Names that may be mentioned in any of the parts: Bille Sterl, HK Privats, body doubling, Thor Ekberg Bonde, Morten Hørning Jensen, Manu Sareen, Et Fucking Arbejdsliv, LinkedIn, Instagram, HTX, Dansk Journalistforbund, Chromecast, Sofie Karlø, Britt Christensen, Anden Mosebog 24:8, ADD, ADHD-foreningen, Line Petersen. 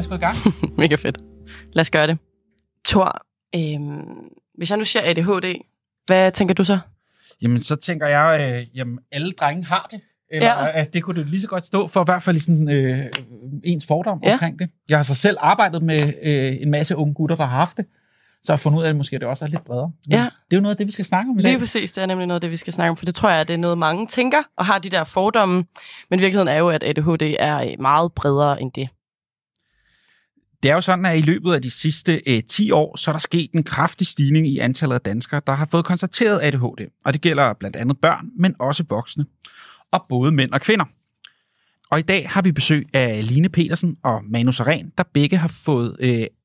Lad os gå i gang. Mega fedt. Lad os gøre det. Thor, hvis jeg nu siger ADHD, hvad tænker du så? Jamen, så tænker jeg, jamen, alle drenge har det. Eller at det kunne det lige så godt stå for, i hvert fald i sådan, ens fordom omkring det. Jeg har så selv arbejdet med en masse unge gutter, der har haft det. Så at fundet ud af, at måske det også er lidt bredere. Men det er jo noget af det, vi skal snakke om i dag. Lige præcis, det er nemlig noget af det, vi skal snakke om, for det tror jeg, det er noget, mange tænker og har de der fordomme. Men virkeligheden er jo, at ADHD er meget bredere end det. Det er jo sådan, at i løbet af de sidste 10 år, så er der sket en kraftig stigning i antallet af danskere, der har fået konstateret ADHD. Og det gælder blandt andet børn, men også voksne. Og både mænd og kvinder. Og i dag har vi besøg af Line Petersen og Manu Sareen, der begge har fået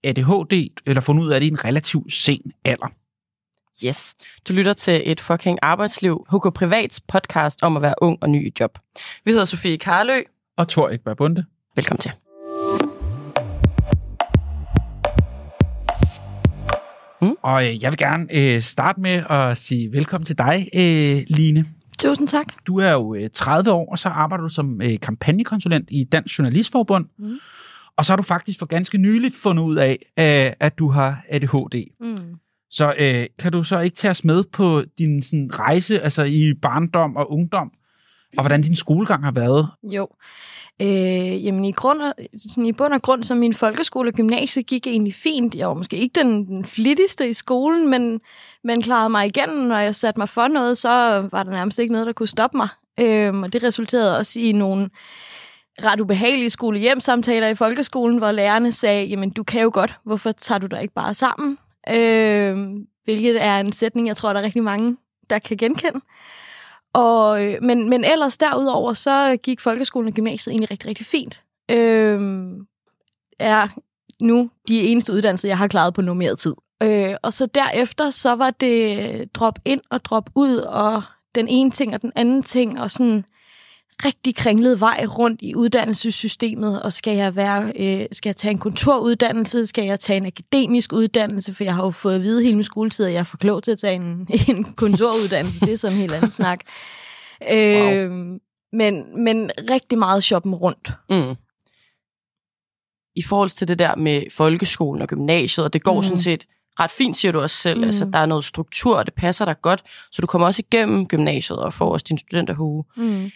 ADHD, eller fundet ud af det i en relativt sen alder. Yes. Du lytter til Et Fucking Arbejdsliv, HK Privats podcast om at være ung og ny i job. Vi hedder Sofie Karlø. Og Thor Ekberg Bonde. Velkommen til. Og jeg vil gerne starte med at sige velkommen til dig, Line. Tusind tak. Du er jo 30 år, og så arbejder du som kampagnekonsulent i Dansk Journalistforbund. Mm. Og så har du faktisk for ganske nyligt fundet ud af, at du har ADHD. Mm. Så kan du så ikke tage os med på din sådan, rejse altså i barndom og ungdom, og hvordan din skolegang har været? Jo, jamen i bund og grund, så min folkeskole og gymnasie gik egentlig fint. Jeg var måske ikke den flittigste i skolen, men klarede mig igennem. Når jeg satte mig for noget, så var der nærmest ikke noget, der kunne stoppe mig. Og det resulterede også i nogle ret ubehagelige skole-hjem-samtaler i folkeskolen, hvor lærerne sagde, jamen du kan jo godt, hvorfor tager du dig ikke bare sammen? Hvilket er en sætning, jeg tror, der er rigtig mange, der kan genkende. Men ellers derudover, så gik folkeskolen og gymnasiet egentlig rigtig, rigtig fint. Er nu de eneste uddannelser, jeg har klaret på normeret tid. Og så derefter, så var det drop ind og drop ud, og den ene ting og den anden ting, og sådan rigtig kringlet vej rundt i uddannelsessystemet, og skal jeg tage en kontoruddannelse, skal jeg tage en akademisk uddannelse, for jeg har jo fået at vide hele min skoletid, at jeg er for klog til at tage en kontoruddannelse, det er sådan en helt anden snak. Wow. Men rigtig meget shoppen rundt. Mm. I forhold til det der med folkeskolen og gymnasiet, og det går sådan set ret fint, siger du også selv, altså der er noget struktur, og det passer dig godt, så du kommer også igennem gymnasiet og får også din studenterhue. Mm.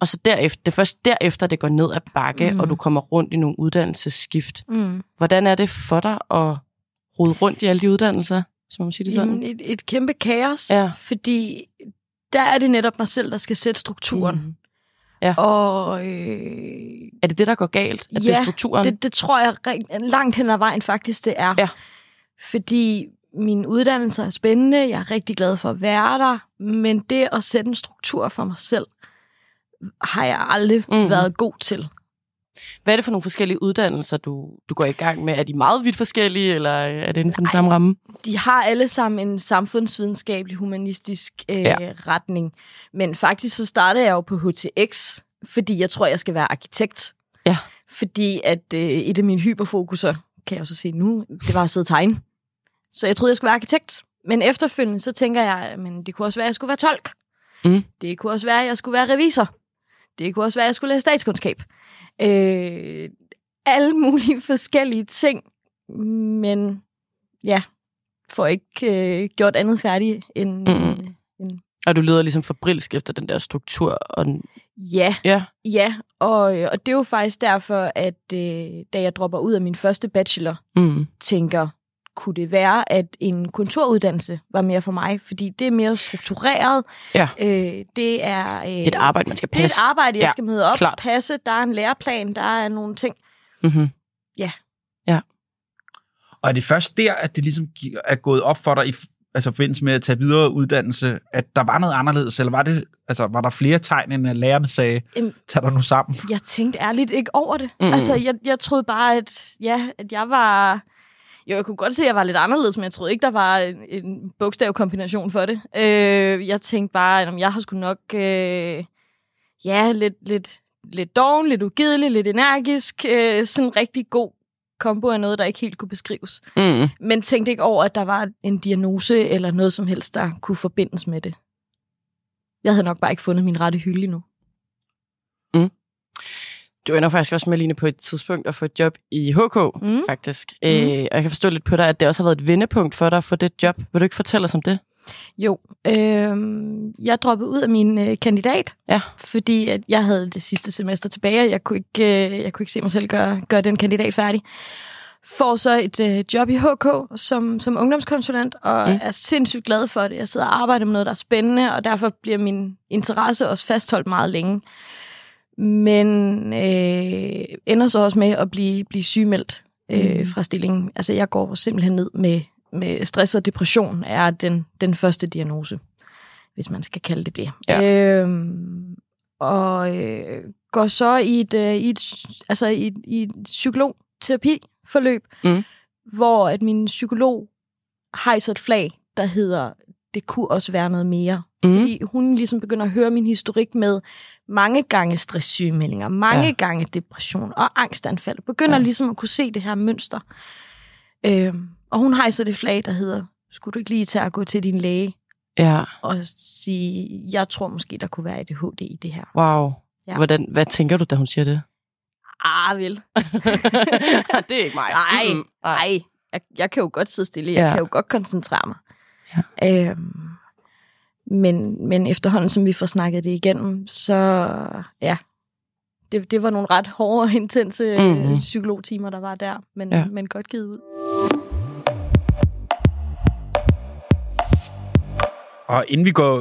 Og så derefter, det er først derefter, det går ned ad bakke, og du kommer rundt i nogle uddannelsesskift. Mm. Hvordan er det for dig at rode rundt i alle de uddannelser, så man må sige det sådan? Et kæmpe kaos, fordi der er det netop mig selv, der skal sætte strukturen. Mm. Ja. Og, er det det, der går galt? At det er strukturen? Det tror jeg langt hen ad vejen faktisk, det er. Ja. Fordi mine uddannelser er spændende, jeg er rigtig glad for at være der, men det at sætte en struktur for mig selv, har jeg aldrig været god til. Hvad er det for nogle forskellige uddannelser, du går i gang med? Er de meget vidt forskellige, eller er det inden for den samme ramme? De har alle sammen en samfundsvidenskabelig, humanistisk retning. Men faktisk så startede jeg jo på HTX, fordi jeg tror, jeg skal være arkitekt. Ja. Fordi at et af mine hyperfokuser, kan jeg så se nu, det var at sidde og tegne. Så jeg troede, jeg skulle være arkitekt. Men efterfølgende, så tænker jeg, men det kunne også være, at jeg skulle være tolk. Mm. Det kunne også være, at jeg skulle være revisor. Det kunne også være, at jeg skulle læse statskundskab. Alle mulige forskellige ting, men får ikke gjort andet færdigt end... Og du leder ligesom fabrilsk efter den der struktur. Og den... Ja. Og det er jo faktisk derfor, at da jeg dropper ud af min første bachelor, tænker, kunne det være, at en kontoruddannelse var mere for mig? Fordi det er mere struktureret. Ja. Det er et arbejde, man skal passe. Det er et arbejde, jeg skal møde op og passe. Der er en læreplan, der er nogle ting. Mm-hmm. Ja. Og er det først der, at det ligesom er gået op for dig, altså forbindelse med at tage videre uddannelse, at der var noget anderledes? Eller var der flere tegn, end at lærerne sagde, tag dig nu sammen? Jeg tænkte ærligt ikke over det. Mm. Altså, jeg troede bare, at jeg var... Jo, jeg kunne godt se, at jeg var lidt anderledes, men jeg troede ikke, der var en bogstavkombination for det. Jeg tænkte bare, at jeg har sgu nok lidt doven, lidt ugidelig, lidt energisk. Sådan en rigtig god kombo af noget, der ikke helt kunne beskrives. Mm. Men tænkte ikke over, at der var en diagnose eller noget som helst, der kunne forbindes med det. Jeg havde nok bare ikke fundet min rette hylde endnu. Mm. du ender faktisk også med, Line, på et tidspunkt at få et job i HK, faktisk. Og jeg kan forstå lidt på dig, at det også har været et vendepunkt for dig at få det job. Vil du ikke fortælle os om det? Jo, jeg droppede ud af min kandidat, fordi at jeg havde det sidste semester tilbage, og jeg kunne ikke se mig selv gøre den kandidat færdig. Får så et job i HK som ungdomskonsulent, og er sindssygt glad for det. Jeg sidder og arbejder med noget, der er spændende, og derfor bliver min interesse også fastholdt meget længe. Men ender så også med at blive sygemeldt fra stillingen. Altså, jeg går simpelthen ned med stress og depression, er den første diagnose, hvis man skal kalde det det. Ja. Og går så i et psykologterapiforløb, hvor at min psykolog hejser et flag, der hedder, det kunne også være noget mere. Fordi hun ligesom begynder at høre min historik med mange gange stresssygemeldinger, mange gange depression og angstanfald. Begynder ligesom at kunne se det her mønster. Og hun hejser det flag, der hedder, skulle du ikke lige tage at gå til din læge og sige, jeg tror måske, der kunne være ADHD i det her. Wow. Ja. Hvad tænker du, da hun siger det? Vel. Det er ikke mig. Nej. Jeg kan jo godt sidde stille. Jeg kan jo godt koncentrere mig. Ja. Men efterhånden, som vi får snakket det igennem, så ja, det var nogle ret hårde og intense psykologtimer, der var der, men godt givet ud. Og inden vi går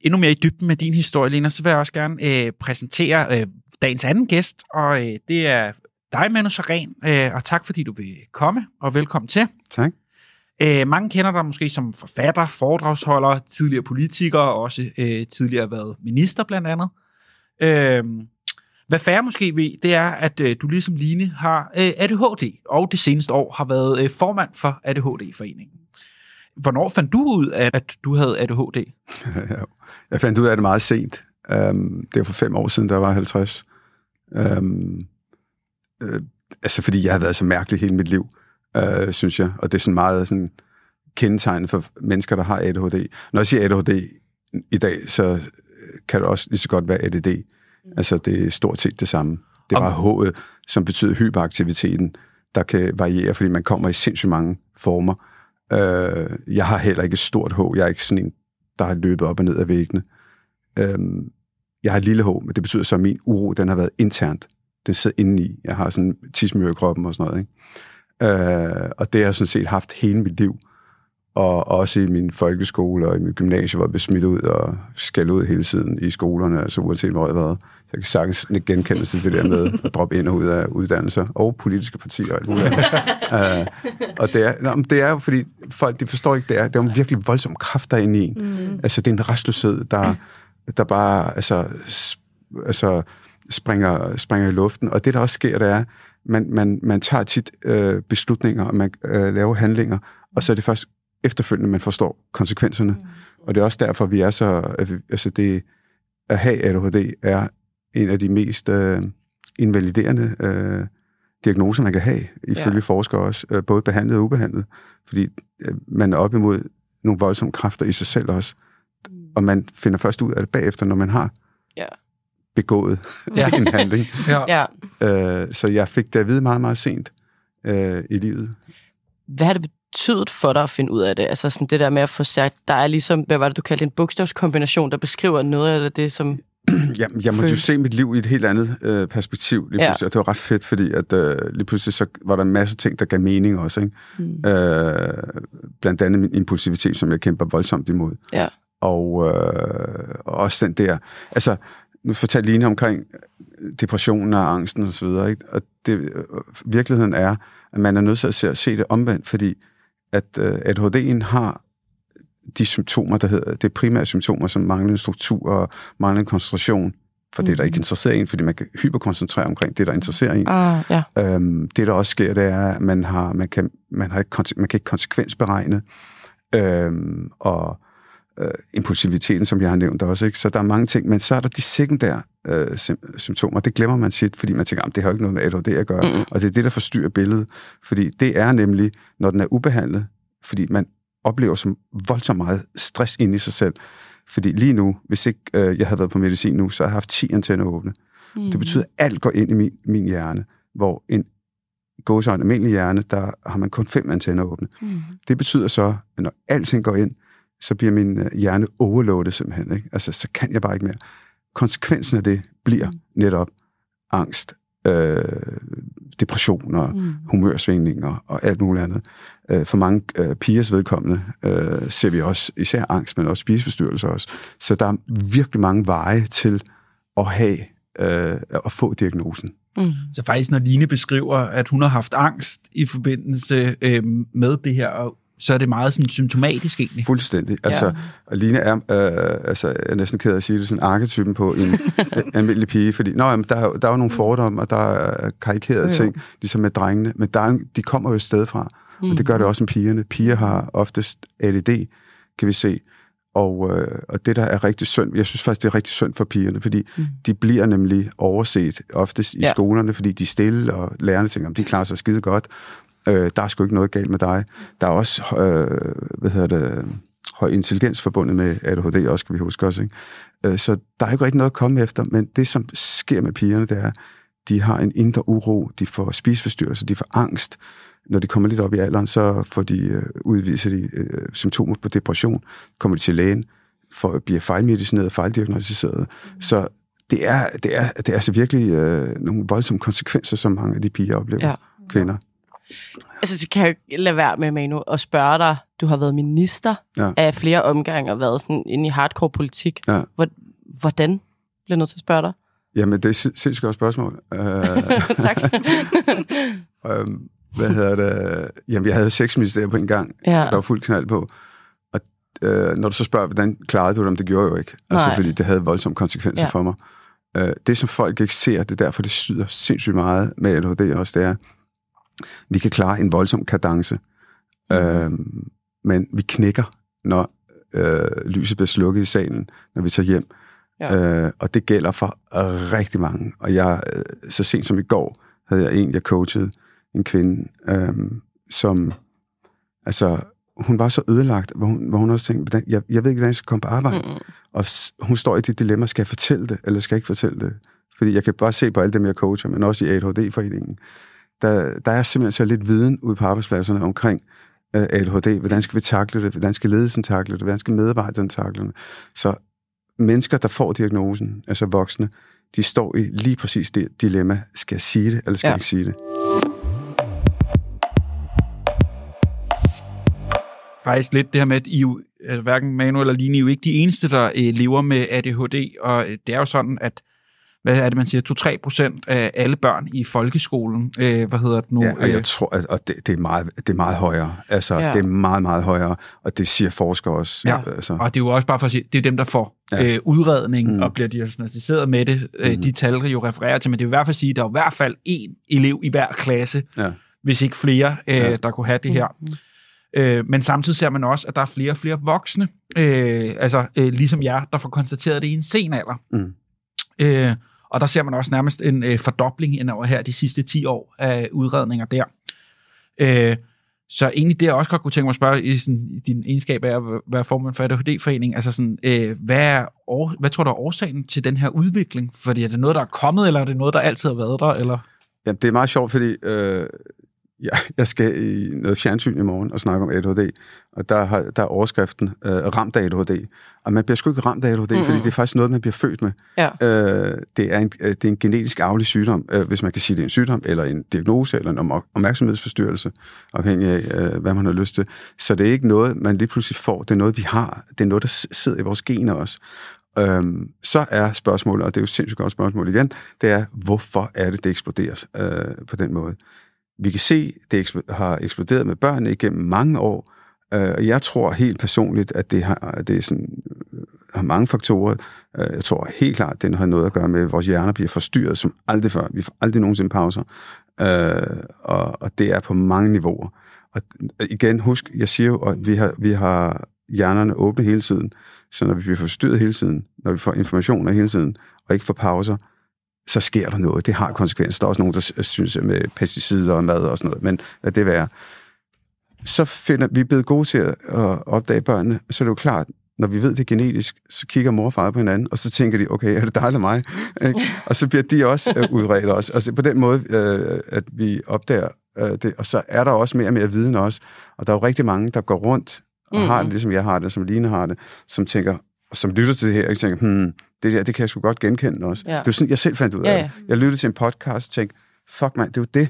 endnu mere i dybden med din historie, Lena, så vil jeg også gerne præsentere dagens anden gæst, og det er dig, Manu Sareen, og tak fordi du vil komme, og velkommen til. Tak. Mange kender dig måske som forfatter, foredragsholder, tidligere politiker, og også tidligere været minister blandt andet. Hvad færre måske ved, det er, at du ligesom Line har ADHD, og det seneste år har været formand for ADHD-foreningen. Hvornår fandt du ud af, at du havde ADHD? Jeg fandt ud af det meget sent. Det var for 5 år siden, da jeg var 50. Fordi jeg havde været så mærkelig hele mit liv, synes jeg. Og det er sådan meget sådan kendetegn for mennesker, der har ADHD. Når jeg siger ADHD i dag, så kan det også lige så godt være ADD. Altså, det er stort set det samme. Det er bare H'et, som betyder hyperaktiviteten, der kan variere, fordi man kommer i sindssygt mange former. Jeg har heller ikke et stort H. Jeg er ikke sådan en, der har løbet op og ned ad væggene. Jeg har et lille H, men det betyder så, at min uro, den har været internt. Den sidder indeni. Jeg har sådan tidsmyre i kroppen og sådan noget, ikke? Og det har jeg sådan set haft hele mit liv, og også i min folkeskole og i min gymnasie, hvor jeg blev smidt ud og skældt ud hele tiden i skolerne, altså uanset hvor jeg har været. Så jeg kan sagtens genkende til det der med at droppe ind og ud af uddannelser og politiske partier og alt muligt. Og det er jo, fordi folk, de forstår ikke, det er en virkelig voldsom kraft, der er inde i en. Altså, det er en restløshed, der bare altså springer i luften, og det, der også sker, det er, man tager tit beslutninger, og man laver handlinger, og så er det først efterfølgende, man forstår konsekvenserne. Og det er også derfor, vi er så... Altså, det at have ADHD er en af de mest invaliderende diagnoser, man kan have, ifølge forskere også, både behandlet og ubehandlet. Fordi man er op imod nogle voldsomme kræfter i sig selv også, og man finder først ud af det bagefter, når man har... begået en handling. Så jeg fik det at vide meget, meget sent i livet. Hvad har det betydet for dig at finde ud af det? Altså sådan det der med at få sagt, der er ligesom, hvad var det, du kaldte en bogstavskombination, der beskriver noget af det, som... Jamen, jeg måtte jo se mit liv i et helt andet perspektiv lige pludselig, og det var ret fedt, fordi at, lige pludselig så var der en masse ting, der gav mening også, ikke? Blandt andet min impulsivitet, som jeg kæmper voldsomt imod. Ja. Og også den der... Altså, nu fortalte Line omkring depressionen og angsten osv., ikke? Og det, virkeligheden er, at man er nødt til at se det omvendt, fordi at ADHD'en har de symptomer, der hedder, det er primære symptomer, som manglende struktur og manglende koncentration, for det, der ikke interesserer en, fordi man kan hyperkoncentrere omkring det, der interesserer en. Det, der også sker, det er, at man kan ikke konsekvensberegne, og impulsiviteten, som jeg har nævnt også, ikke? Så der er mange ting, men så er der de sekundære symptomer, det glemmer man tit, fordi man tænker, det har jo ikke noget med ADHD at gøre, og det er det, der forstyrrer billedet, fordi det er nemlig, når den er ubehandlet, fordi man oplever så voldsomt meget stress inde i sig selv, fordi lige nu, hvis ikke jeg havde været på medicin nu, så har jeg haft 10 antænder åbne, Mm. Det betyder, at alt går ind i min hjerne, hvor en gåsøjne almindelig hjerne, der har man kun 5 antenner åbne. Mm. Det betyder så, at når alting går ind, så bliver min hjerne overloadet simpelthen. Ikke? Altså, så kan jeg bare ikke mere. Konsekvensen af det bliver netop angst, depressioner, humørsvingninger og alt muligt andet. For mange pigers vedkommende ser vi også især angst, men også spiseforstyrrelser også. Så der er virkelig mange veje til at have at få diagnosen. Mm. Så faktisk, når Line beskriver, at hun har haft angst i forbindelse med det her, så er det meget sådan symptomatisk egentlig. Fuldstændig. Altså, ja. Og Line er, jeg er næsten ked af at sige det, sådan arketypen på en almindelig pige, fordi jamen, der er jo nogle fordomme, og der er karikerede ting, ligesom med drengene, men de kommer jo et sted fra, og det gør det også med pigerne. Piger har oftest ADD, kan vi se, og det der er rigtig synd, jeg synes faktisk, det er rigtig synd for pigerne, fordi de bliver nemlig overset oftest i skolerne, fordi de er stille, og lærerne tænker, om de klarer sig skide godt, der er sgu ikke noget galt med dig. Der er også høj intelligens forbundet med ADHD også, skal vi huske også. Ikke? Så der er ikke rigtig noget at komme efter, men det, som sker med pigerne, det er, de har en indre uro, de får spiseforstyrrelser, de får angst. Når de kommer lidt op i alderen, så får de udviser de symptomer på depression, kommer de til lægen, bliver fejlmedicineret og fejldiagnostiseret. Så det er altså virkelig nogle voldsomme konsekvenser, som mange af de piger oplever, kvinder. Altså, det kan jeg ikke lade være med, Manu, og spørge dig, du har været minister af flere omgange og været sådan inde i hardcore politik. Ja. Hvordan bliver jeg nødt til at spørge dig? Jamen, det er sindssygt godt spørgsmål. Tak. Jamen, jeg havde 6 ministerier på en gang, der var fuld knald på. Og når du så spørger, hvordan klarede du det, om det gjorde jeg jo ikke. Altså, fordi det havde voldsomme konsekvenser for mig. Det, som folk ikke ser, det er derfor, det syder sindssygt meget med ADHD også, det er, vi kan klare en voldsom kadence, men vi knækker, når lyset bliver slukket i salen, når vi tager hjem. Ja. Og det gælder for rigtig mange. Og jeg, så sent som i går, havde jeg coachede en kvinde, som, altså, hun var så ødelagt, hvor hun også tænkte, jeg ved ikke, hvordan jeg skal komme på arbejde. Og hun står i det dilemma, skal jeg fortælle det, eller skal jeg ikke fortælle det? Fordi jeg kan bare se på alle dem, jeg coacher, men også i ADHD-foreningen. Der er simpelthen så lidt viden ude på arbejdspladserne omkring ADHD. Hvordan skal vi takle det? Hvordan skal ledelsen takle det? Hvordan skal medarbejderne takle det? Så mennesker, der får diagnosen, altså voksne, de står i lige præcis det dilemma. Skal jeg sige det, eller skal jeg ikke sige det? Faktisk lidt det her med, at I jo, altså hverken Manu eller Line, I jo ikke de eneste, der lever med ADHD. Og det er jo sådan, at hvad er det, man siger, 2-3% af alle børn i folkeskolen, Ja, og jeg tror, at det er meget højere. Altså, det er meget, meget højere, og det siger forskere også. Ja, altså. Og det er jo også bare for at sige, det er dem, der får udredning og bliver diagnosticeret med det. De tal, jo refererer til, men det vil i hvert fald sige, at der er i hvert fald én elev i hver klasse, hvis ikke flere, der kunne have det her. Men samtidig ser man også, at der er flere og flere voksne, ligesom jer, der får konstateret det i en sen alder. Og der ser man også nærmest en fordobling ind over her de sidste 10 år af udredninger der. Så egentlig det, jeg også godt kunne tænke mig at spørge i sådan, din egenskab af at være formand for ADHD-foreningen, altså sådan, hvad tror du er årsagen til den her udvikling? Fordi er det noget, der er kommet, eller er det noget, der altid har været der? Eller? Jamen, det er meget sjovt, fordi jeg skal i noget fjernsyn i morgen og snakke om ADHD, og der er overskriften ramt af ADHD. Og man bliver sgu ikke ramt af ADHD, fordi det er faktisk noget, man bliver født med. Ja. Det er en genetisk arvelig sygdom, hvis man kan sige, det er en sygdom, eller en diagnose, eller en opmærksomhedsforstyrrelse, afhængig af, hvad man har lyst til. Så det er ikke noget, man lige pludselig får. Det er noget, vi har. Det er noget, der sidder i vores gener også. Så er spørgsmålet, og det er jo sindssygt godt spørgsmål igen, det er, hvorfor er det eksploderer på den måde? Vi kan se, det har eksploderet med børnene igennem mange år, og jeg tror helt personligt, at det har mange faktorer. Jeg tror helt klart, at det har noget at gøre med, at vores hjerner bliver forstyrret som aldrig før. Vi får aldrig nogensinde pauser, og det er på mange niveauer. Og igen, husk, jeg siger jo, at vi har hjernerne åbne hele tiden, så når vi bliver forstyrret hele tiden, når vi får informationer hele tiden, og ikke får pauser, så sker der noget. Det har konsekvenser. Der er også nogen, der synes med pesticider og mad og sådan noget, men lad det være. Så finder vi blevet gode til at opdage børnene, så er det jo klart, når vi ved det genetisk, så kigger mor og far på hinanden, og så tænker de, okay, er det dig eller mig? Og så bliver de også udredt også. Altså på den måde, at vi opdager det, og så er der også mere og mere viden også, og der er jo rigtig mange, der går rundt og har det, ligesom jeg har det, som Line har det, som tænker, som lytter til det her, og tænker, det der, det kan jeg sgu godt genkende også. Ja. Det var sådan, jeg selv fandt ud af det. Jeg lyttede til en podcast og tænkte, fuck mand, det er jo det.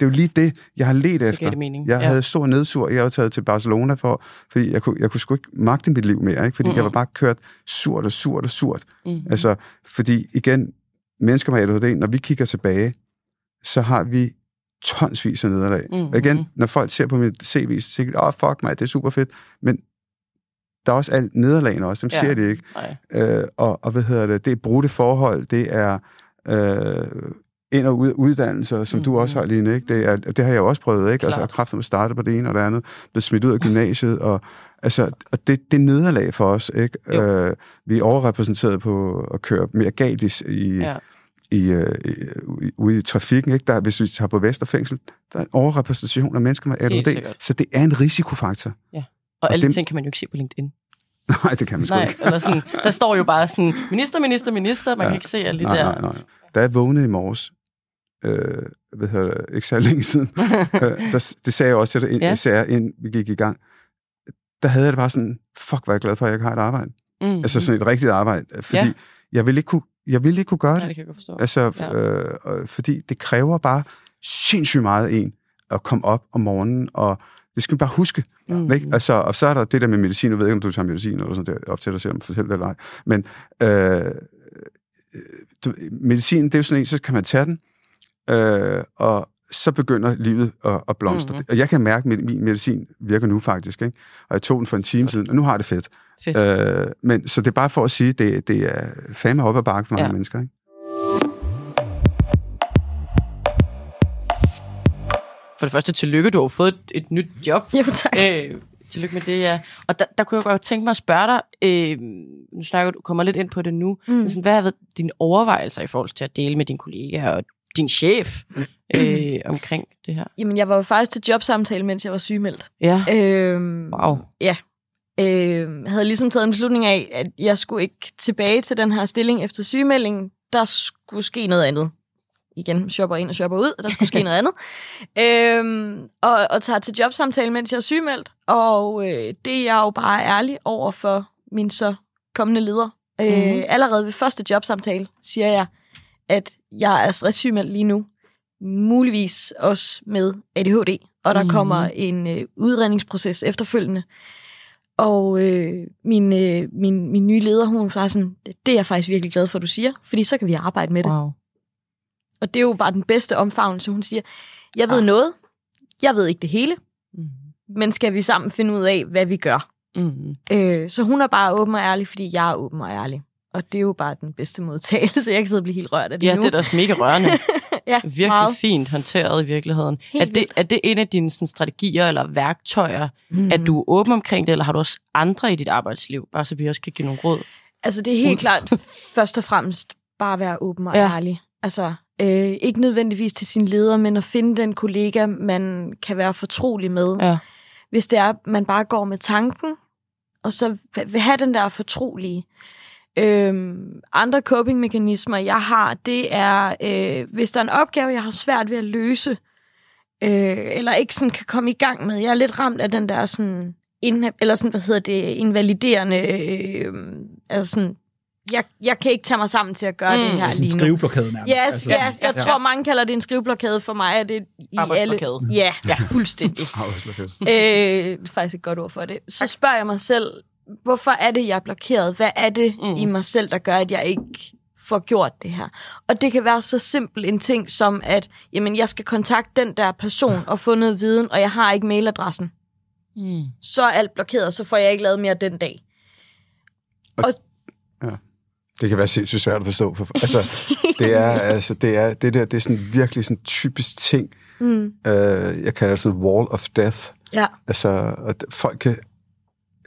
Det er jo lige det, jeg har ledt efter. Jeg havde stor nedsur. Jeg var taget til Barcelona, fordi jeg kunne sgu ikke magte mit liv mere. Ikke? Fordi jeg var bare kørt surt. Altså, fordi igen, mennesker med ADHD, når vi kigger tilbage, så har vi tonsvis af nederlag. Og igen, når folk ser på mit CV, så tænker de, fuck mig, det er super fedt. Men der er også alt nederlagene også. Dem ser de ikke. Og hvad hedder det? Det er brudte forhold. Det er... ind og ud uddannelser, som du også har, Line, ikke? Det har jeg også prøvet, ikke? Klar. Altså, jeg har kraftigt med at starte på det ene og det andet, blev smidt ud af gymnasiet, og altså, og det er nederlag for os, ikke? Vi er overrepræsenteret på at køre mere galt ude i trafikken, ikke? Der, hvis vi tager på Vesterfængsel, der er en overrepræsentation af mennesker med ADHD, så det er en risikofaktor. Ja. Og alle ting kan man jo ikke se på LinkedIn. Nej, det kan man sgu ikke. Eller sådan, der står jo bare sådan, minister, man kan ikke se alle de der... Nej. Da jeg vågnede i morges, ikke så længe siden, det sagde jeg også til dig, inden vi gik i gang, der havde jeg det bare sådan, fuck, var jeg glad for, at jeg ikke har et arbejde. Altså sådan et rigtigt arbejde, fordi jeg ville ikke kunne gøre det. Ja, det kan jeg godt forstå. Altså, fordi det kræver bare sindssygt meget af en at komme op om morgenen, og det skal man bare huske. Ikke? Altså, og så er der det der med medicin, jeg ved ikke, om du tager medicin, eller sådan der, op til dig selv, om fortæller det eller ej, men... medicin, det er jo sådan en, så kan man tage den, og så begynder livet at blomstre. Og jeg kan mærke, at min medicin virker nu faktisk, ikke? Og jeg tog den for en time siden, og nu har det fedt. Men, så det er bare for at sige, at det er fandme op ad bakke for mange mennesker, ikke? For det første, tillykke, du har fået et nyt job. Jo, tak. Tillykke med det, ja. Og der kunne jeg godt tænke mig at spørge dig, nu snakker du, kommer lidt ind på det nu, men sådan, hvad har været dine overvejelser i forhold til at dele med dine kollegaer og din chef omkring det her? Jamen, jeg var jo faktisk til jobsamtale, mens jeg var sygemeldt. Ja. Wow. Ja. Jeg havde ligesom taget en beslutning af, at jeg skulle ikke tilbage til den her stilling efter sygemeldingen. Der skulle ske noget andet. Igen, shopper ind og shopper ud, og der skulle ske noget andet. Og tager til jobsamtale, mens jeg er sygemeldt. Og det er jeg jo bare ærlig over for min så kommende leder. Allerede ved første jobsamtale siger jeg, at jeg er stresssygemeldt lige nu. Muligvis også med ADHD. Og der kommer en udredningsproces efterfølgende. Og min nye leder, hun var sådan, det er jeg faktisk virkelig glad for, at du siger. Fordi så kan vi arbejde med det. Wow. Og det er jo bare den bedste omfavnelse, hun siger, jeg ved noget, jeg ved ikke det hele, men skal vi sammen finde ud af, hvad vi gør. Så hun er bare åben og ærlig, fordi jeg er åben og ærlig. Og det er jo bare den bedste modtagelse, så jeg kan sidde og blive helt rørt af det nu. Det er da også mega rørende. Virkelig meget. Fint håndteret i virkeligheden. Er det en af dine sådan, strategier eller værktøjer, at du er åben omkring det, eller har du også andre i dit arbejdsliv, bare så vi også kan give nogle råd? Altså det er helt klart, først og fremmest bare være åben og ærlig. Altså... ikke nødvendigvis til sin leder, men at finde den kollega, man kan være fortrolig med. Ja. Hvis det er, man bare går med tanken, og så vil have den der fortrolige. Andre coping-mekanismer, jeg har, det er, hvis der er en opgave, jeg har svært ved at løse, eller ikke sådan kan komme i gang med. Jeg er lidt ramt af den der sådan, invaliderende, altså sådan, jeg kan ikke tage mig sammen til at gøre det her lige nu. Skriveblokade nærmest. Yes, altså. Ja, jeg tror, mange kalder det en skriveblokade. For mig er det i arbejdsblokade. Alle... Ja, fuldstændig. Det er faktisk et godt ord for det. Så spørger jeg mig selv, hvorfor er det, jeg er blokeret? Hvad er det i mig selv, der gør, at jeg ikke får gjort det her? Og det kan være så simpel en ting som, at jamen, jeg skal kontakte den der person og få noget viden, og jeg har ikke mailadressen. Så er alt blokeret, så får jeg ikke lavet mere den dag. Og det kan være sindssygt svært at forstå. Altså, det er sådan virkelig sådan typisk ting. Jeg kalder det sådan wall of death. Ja. Altså, og folk kan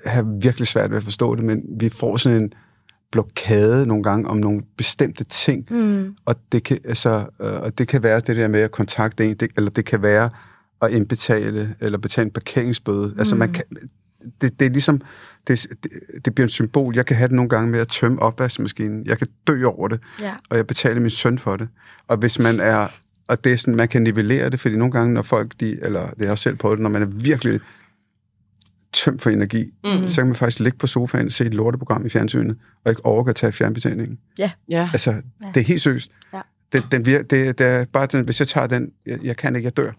have virkelig svært ved at forstå det, men vi får sådan en blokade nogle gange om nogle bestemte ting, og det kan altså, og det kan være det der med at kontakte en, eller det kan være at indbetale eller betale en parkeringsbøde. Altså man kan, det er ligesom, det bliver et symbol. Jeg kan have det nogle gange med at tømme opvaskemaskinen. Jeg kan dø over det, ja. Og jeg betaler min søn for det. Og hvis man er, og det er sådan, man kan nivellere det, fordi nogle gange, når folk, eller det har jeg selv prøvet det, når man er virkelig tømt for energi, så kan man faktisk ligge på sofaen og se et lorteprogram i fjernsynet, og ikke overgå at tage fjernbetjeningen. Ja. Ja. Altså, det er helt søst. Ja. Det er bare den, hvis jeg tager den, jeg kan ikke, jeg dør.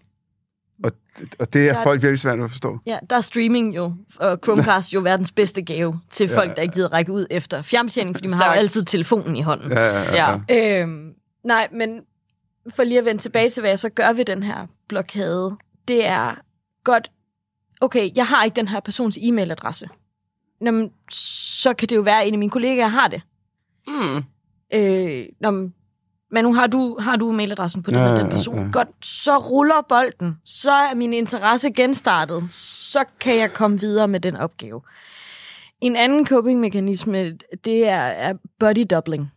Og det er der, folk virkelig svært at forstå. Ja, der er streaming jo, og Chromecast jo verdens bedste gave til folk, der ikke gider række ud efter fjernbetjening, fordi man har jo altid telefonen i hånden. Ja. Nej, men for lige at vende tilbage til, hvad jeg så gør ved den her blokade, det er godt, okay, jeg har ikke den her persons e-mailadresse. Jamen, så kan det jo være, at en af mine kollegaer har det. Men nu har du mailadressen på den person. Ja. Godt, så ruller bolden. Så er min interesse genstartet. Så kan jeg komme videre med den opgave. En anden coping-mekanisme, det er body doubling.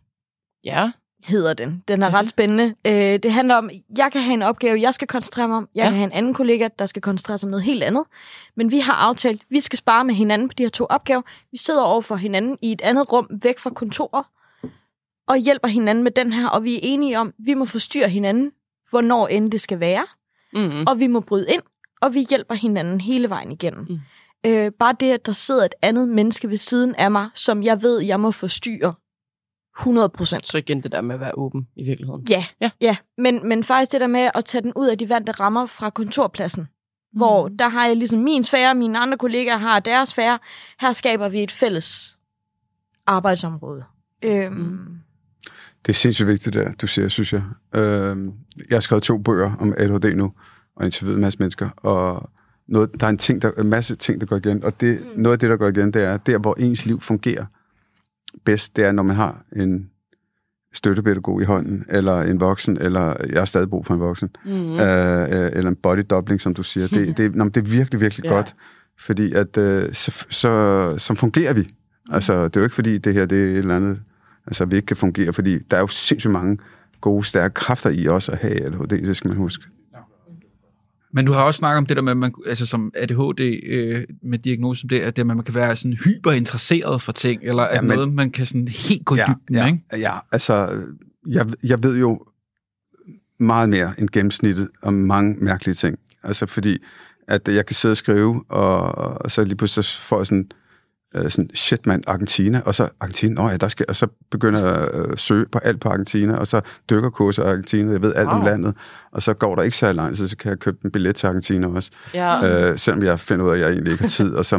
Ja. Hedder den. Den er ret spændende. Det handler om, jeg kan have en opgave, jeg skal koncentrere mig om. Jeg kan have en anden kollega, der skal koncentrere sig om noget helt andet. Men vi har aftalt, vi skal spare med hinanden på de her to opgaver. Vi sidder over for hinanden i et andet rum, væk fra kontoret, og hjælper hinanden med den her, og vi er enige om, vi må forstyrre hinanden, hvornår end det skal være, og vi må bryde ind, og vi hjælper hinanden hele vejen igennem. Bare det, at der sidder et andet menneske ved siden af mig, som jeg ved, jeg må forstyrre 100%. Så igen det der med at være åben i virkeligheden. Ja. Men faktisk det der med at tage den ud af de vante rammer fra kontorpladsen, hvor der har jeg ligesom min sfære, mine andre kollegaer har deres sfære. Her skaber vi et fælles arbejdsområde. Det er sindssygt vigtigt, det der, du siger, synes jeg. Jeg har skrevet 2 bøger om ADHD nu, og interviewet en masse mennesker, og der er en masse ting, der går igen, og det, noget af det, der går igen, det er, der hvor ens liv fungerer bedst, det er, når man har en støttepædagog i hånden, eller en voksen, eller jeg har stadig brug for en voksen, eller en body doubling, som du siger. Det er virkelig, virkelig godt, fordi at, så fungerer vi. Altså, det er jo ikke fordi, det her det er et eller andet, altså, vi ikke kan fungere, fordi der er jo sindssygt mange gode, stærke kræfter i os at have ADHD, det skal man huske. Men du har også snakket om det der med, man, altså som ADHD med diagnose, det er det, at man kan være sådan hyperinteresseret for ting, eller at noget, man kan sådan helt gå i dybden, ikke? Ja, altså, jeg ved jo meget mere end gennemsnittet om mange mærkelige ting. Altså, fordi at jeg kan sidde og skrive, og så lige pludselig får jeg sådan, shit mand, Argentina, og så Argentina, der skal, og så begynder jeg at søge på alt på Argentina, og så dykker kurser af Argentina, jeg ved alt om landet, og så går der ikke så langt, så kan jeg købe en billet til Argentina også, selvom jeg finder ud af, at jeg egentlig ikke har tid, og så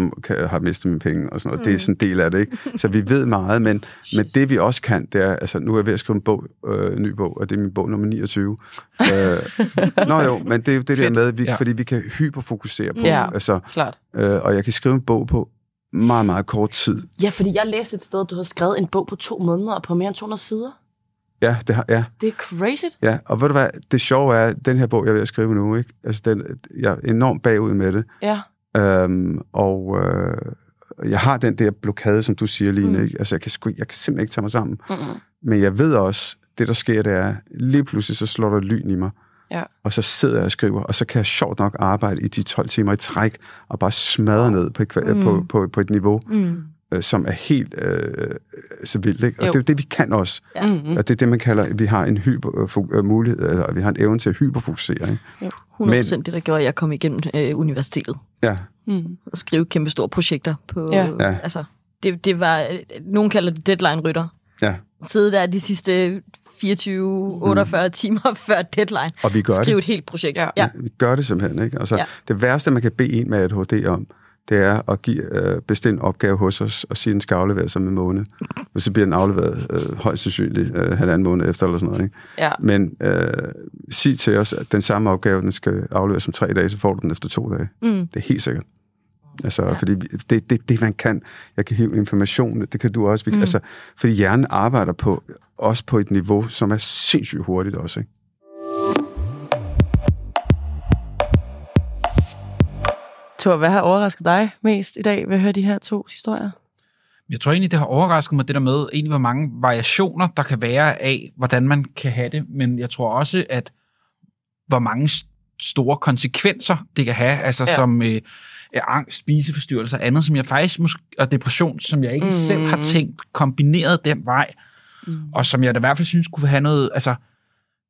har mistet mine penge, og sådan noget. Det er sådan en del af det, ikke? Så vi ved meget, men det vi også kan, det er, altså nu er jeg ved at skrive en bog, ny bog, og det er min bog nummer 29. Men det er jo det der med, fordi vi kan hyperfokusere på, altså, og jeg kan skrive en bog på meget, meget kort tid. Ja, fordi jeg læste et sted, du havde skrevet en bog på 2 måneder og på mere end 200 sider. Ja, det har jeg. Ja. Det er crazy. Ja, og ved du hvad, det sjove er, den her bog, jeg er ved at skrive nu, ikke? Altså, jeg er enormt bagud med det. Ja. Jeg har den der blokade, som du siger, Line, ikke? Altså, jeg kan simpelthen ikke tage mig sammen. Men jeg ved også, det der sker, det er, lige pludselig så slår der lyn i mig. Ja. Og så sidder jeg og skriver, og så kan jeg sjovt nok arbejde i de 12 timer i træk, og bare smadre ned på et niveau, som er helt så vildt. Ikke? Og det er jo det, vi kan også. Ja. Og det er det, man kalder, at vi har en mulighed, eller vi har en evne til at hyperfokusere. Ikke? 100% det, der gjorde, at jeg kom igennem universitetet. Ja. Og skrive kæmpe store projekter på... Ja. Altså, det var... Nogen kalder det deadline-rytter. Ja. Sidde der de sidste 24-48 timer før deadline. Og vi gør skrive det. Et helt projekt. Ja. Vi gør det simpelthen, ikke? Altså, det værste, man kan bede en med ADHD om, det er at bestille en opgave hos os, og sige, den skal afleveres om en måned. Og så bliver den afleveret højst sandsynligt 1,5 måned efter, eller sådan noget, ikke? Ja. Men sig til os, at den samme opgave, den skal afleveres om 3 dage, så får du den efter 2 dage. Det er helt sikkert. Altså, fordi det man kan. Jeg kan hive information, det kan du også. Altså, fordi hjernen arbejder på, også på et niveau, som er sindssygt hurtigt også, ikke? Thor, hvad har overrasket dig mest i dag ved at høre de her 2 historier? Jeg tror egentlig, det har overrasket mig, det der med, egentlig hvor mange variationer, der kan være af, hvordan man kan have det. Men jeg tror også, at hvor mange store konsekvenser, det kan have, altså som angst, spiseforstyrrelser og andet, som jeg faktisk og depression, som jeg ikke selv har tænkt, kombineret den vej, og som jeg da i hvert fald synes kunne have noget, altså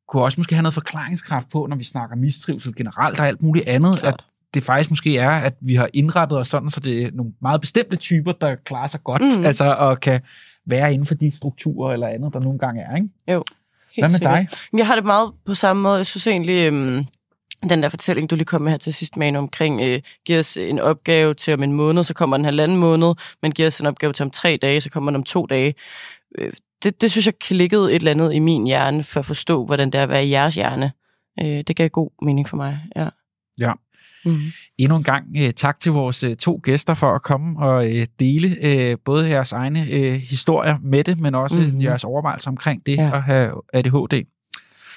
kunne også måske have noget forklaringskraft på, når vi snakker mistrivsel generelt og alt muligt andet, at det faktisk måske er, at vi har indrettet os sådan, så det er nogle meget bestemte typer, der klarer sig godt, altså og kan være inden for de strukturer eller andet, der nogle gange er, ikke? Jo. Helt hvad med dig? Jeg har det meget på samme måde. Jeg synes egentlig, den der fortælling, du lige kom med her til sidst, Manu, omkring, giver os en opgave til om en måned, så kommer den halvanden måned, men giver os en opgave til om 3 dage, så kommer den om 2 dage. Det synes jeg klikkede et eller andet i min hjerne, for at forstå, hvordan det er at være i jeres hjerne. Det gav god mening for mig, ja. Mm-hmm. Endnu en gang tak til vores 2 gæster for at komme og dele både jeres egne historier med det, men også jeres overvejelser omkring det at have ADHD.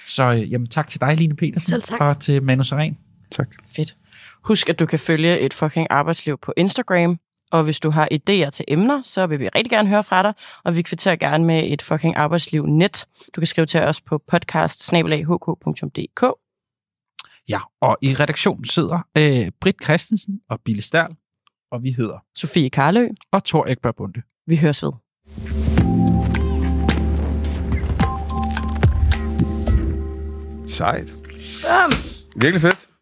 Så jamen, tak til dig, Line Petersen, og til Manu Sareen. Tak. Fedt. Husk, at du kan følge Et Fucking Arbejdsliv på Instagram, og hvis du har idéer til emner, så vil vi rigtig gerne høre fra dig, og vi kvitterer gerne med Et Fucking Arbejdsliv net. Du kan skrive til os på podcast@hk.dk. Ja, og i redaktionen sidder Britt Christensen og Bille Sterl, og vi hedder Sofie Karlø og Thor Ekberg Bonde. Vi høres ved. Sejt. Virkelig fedt.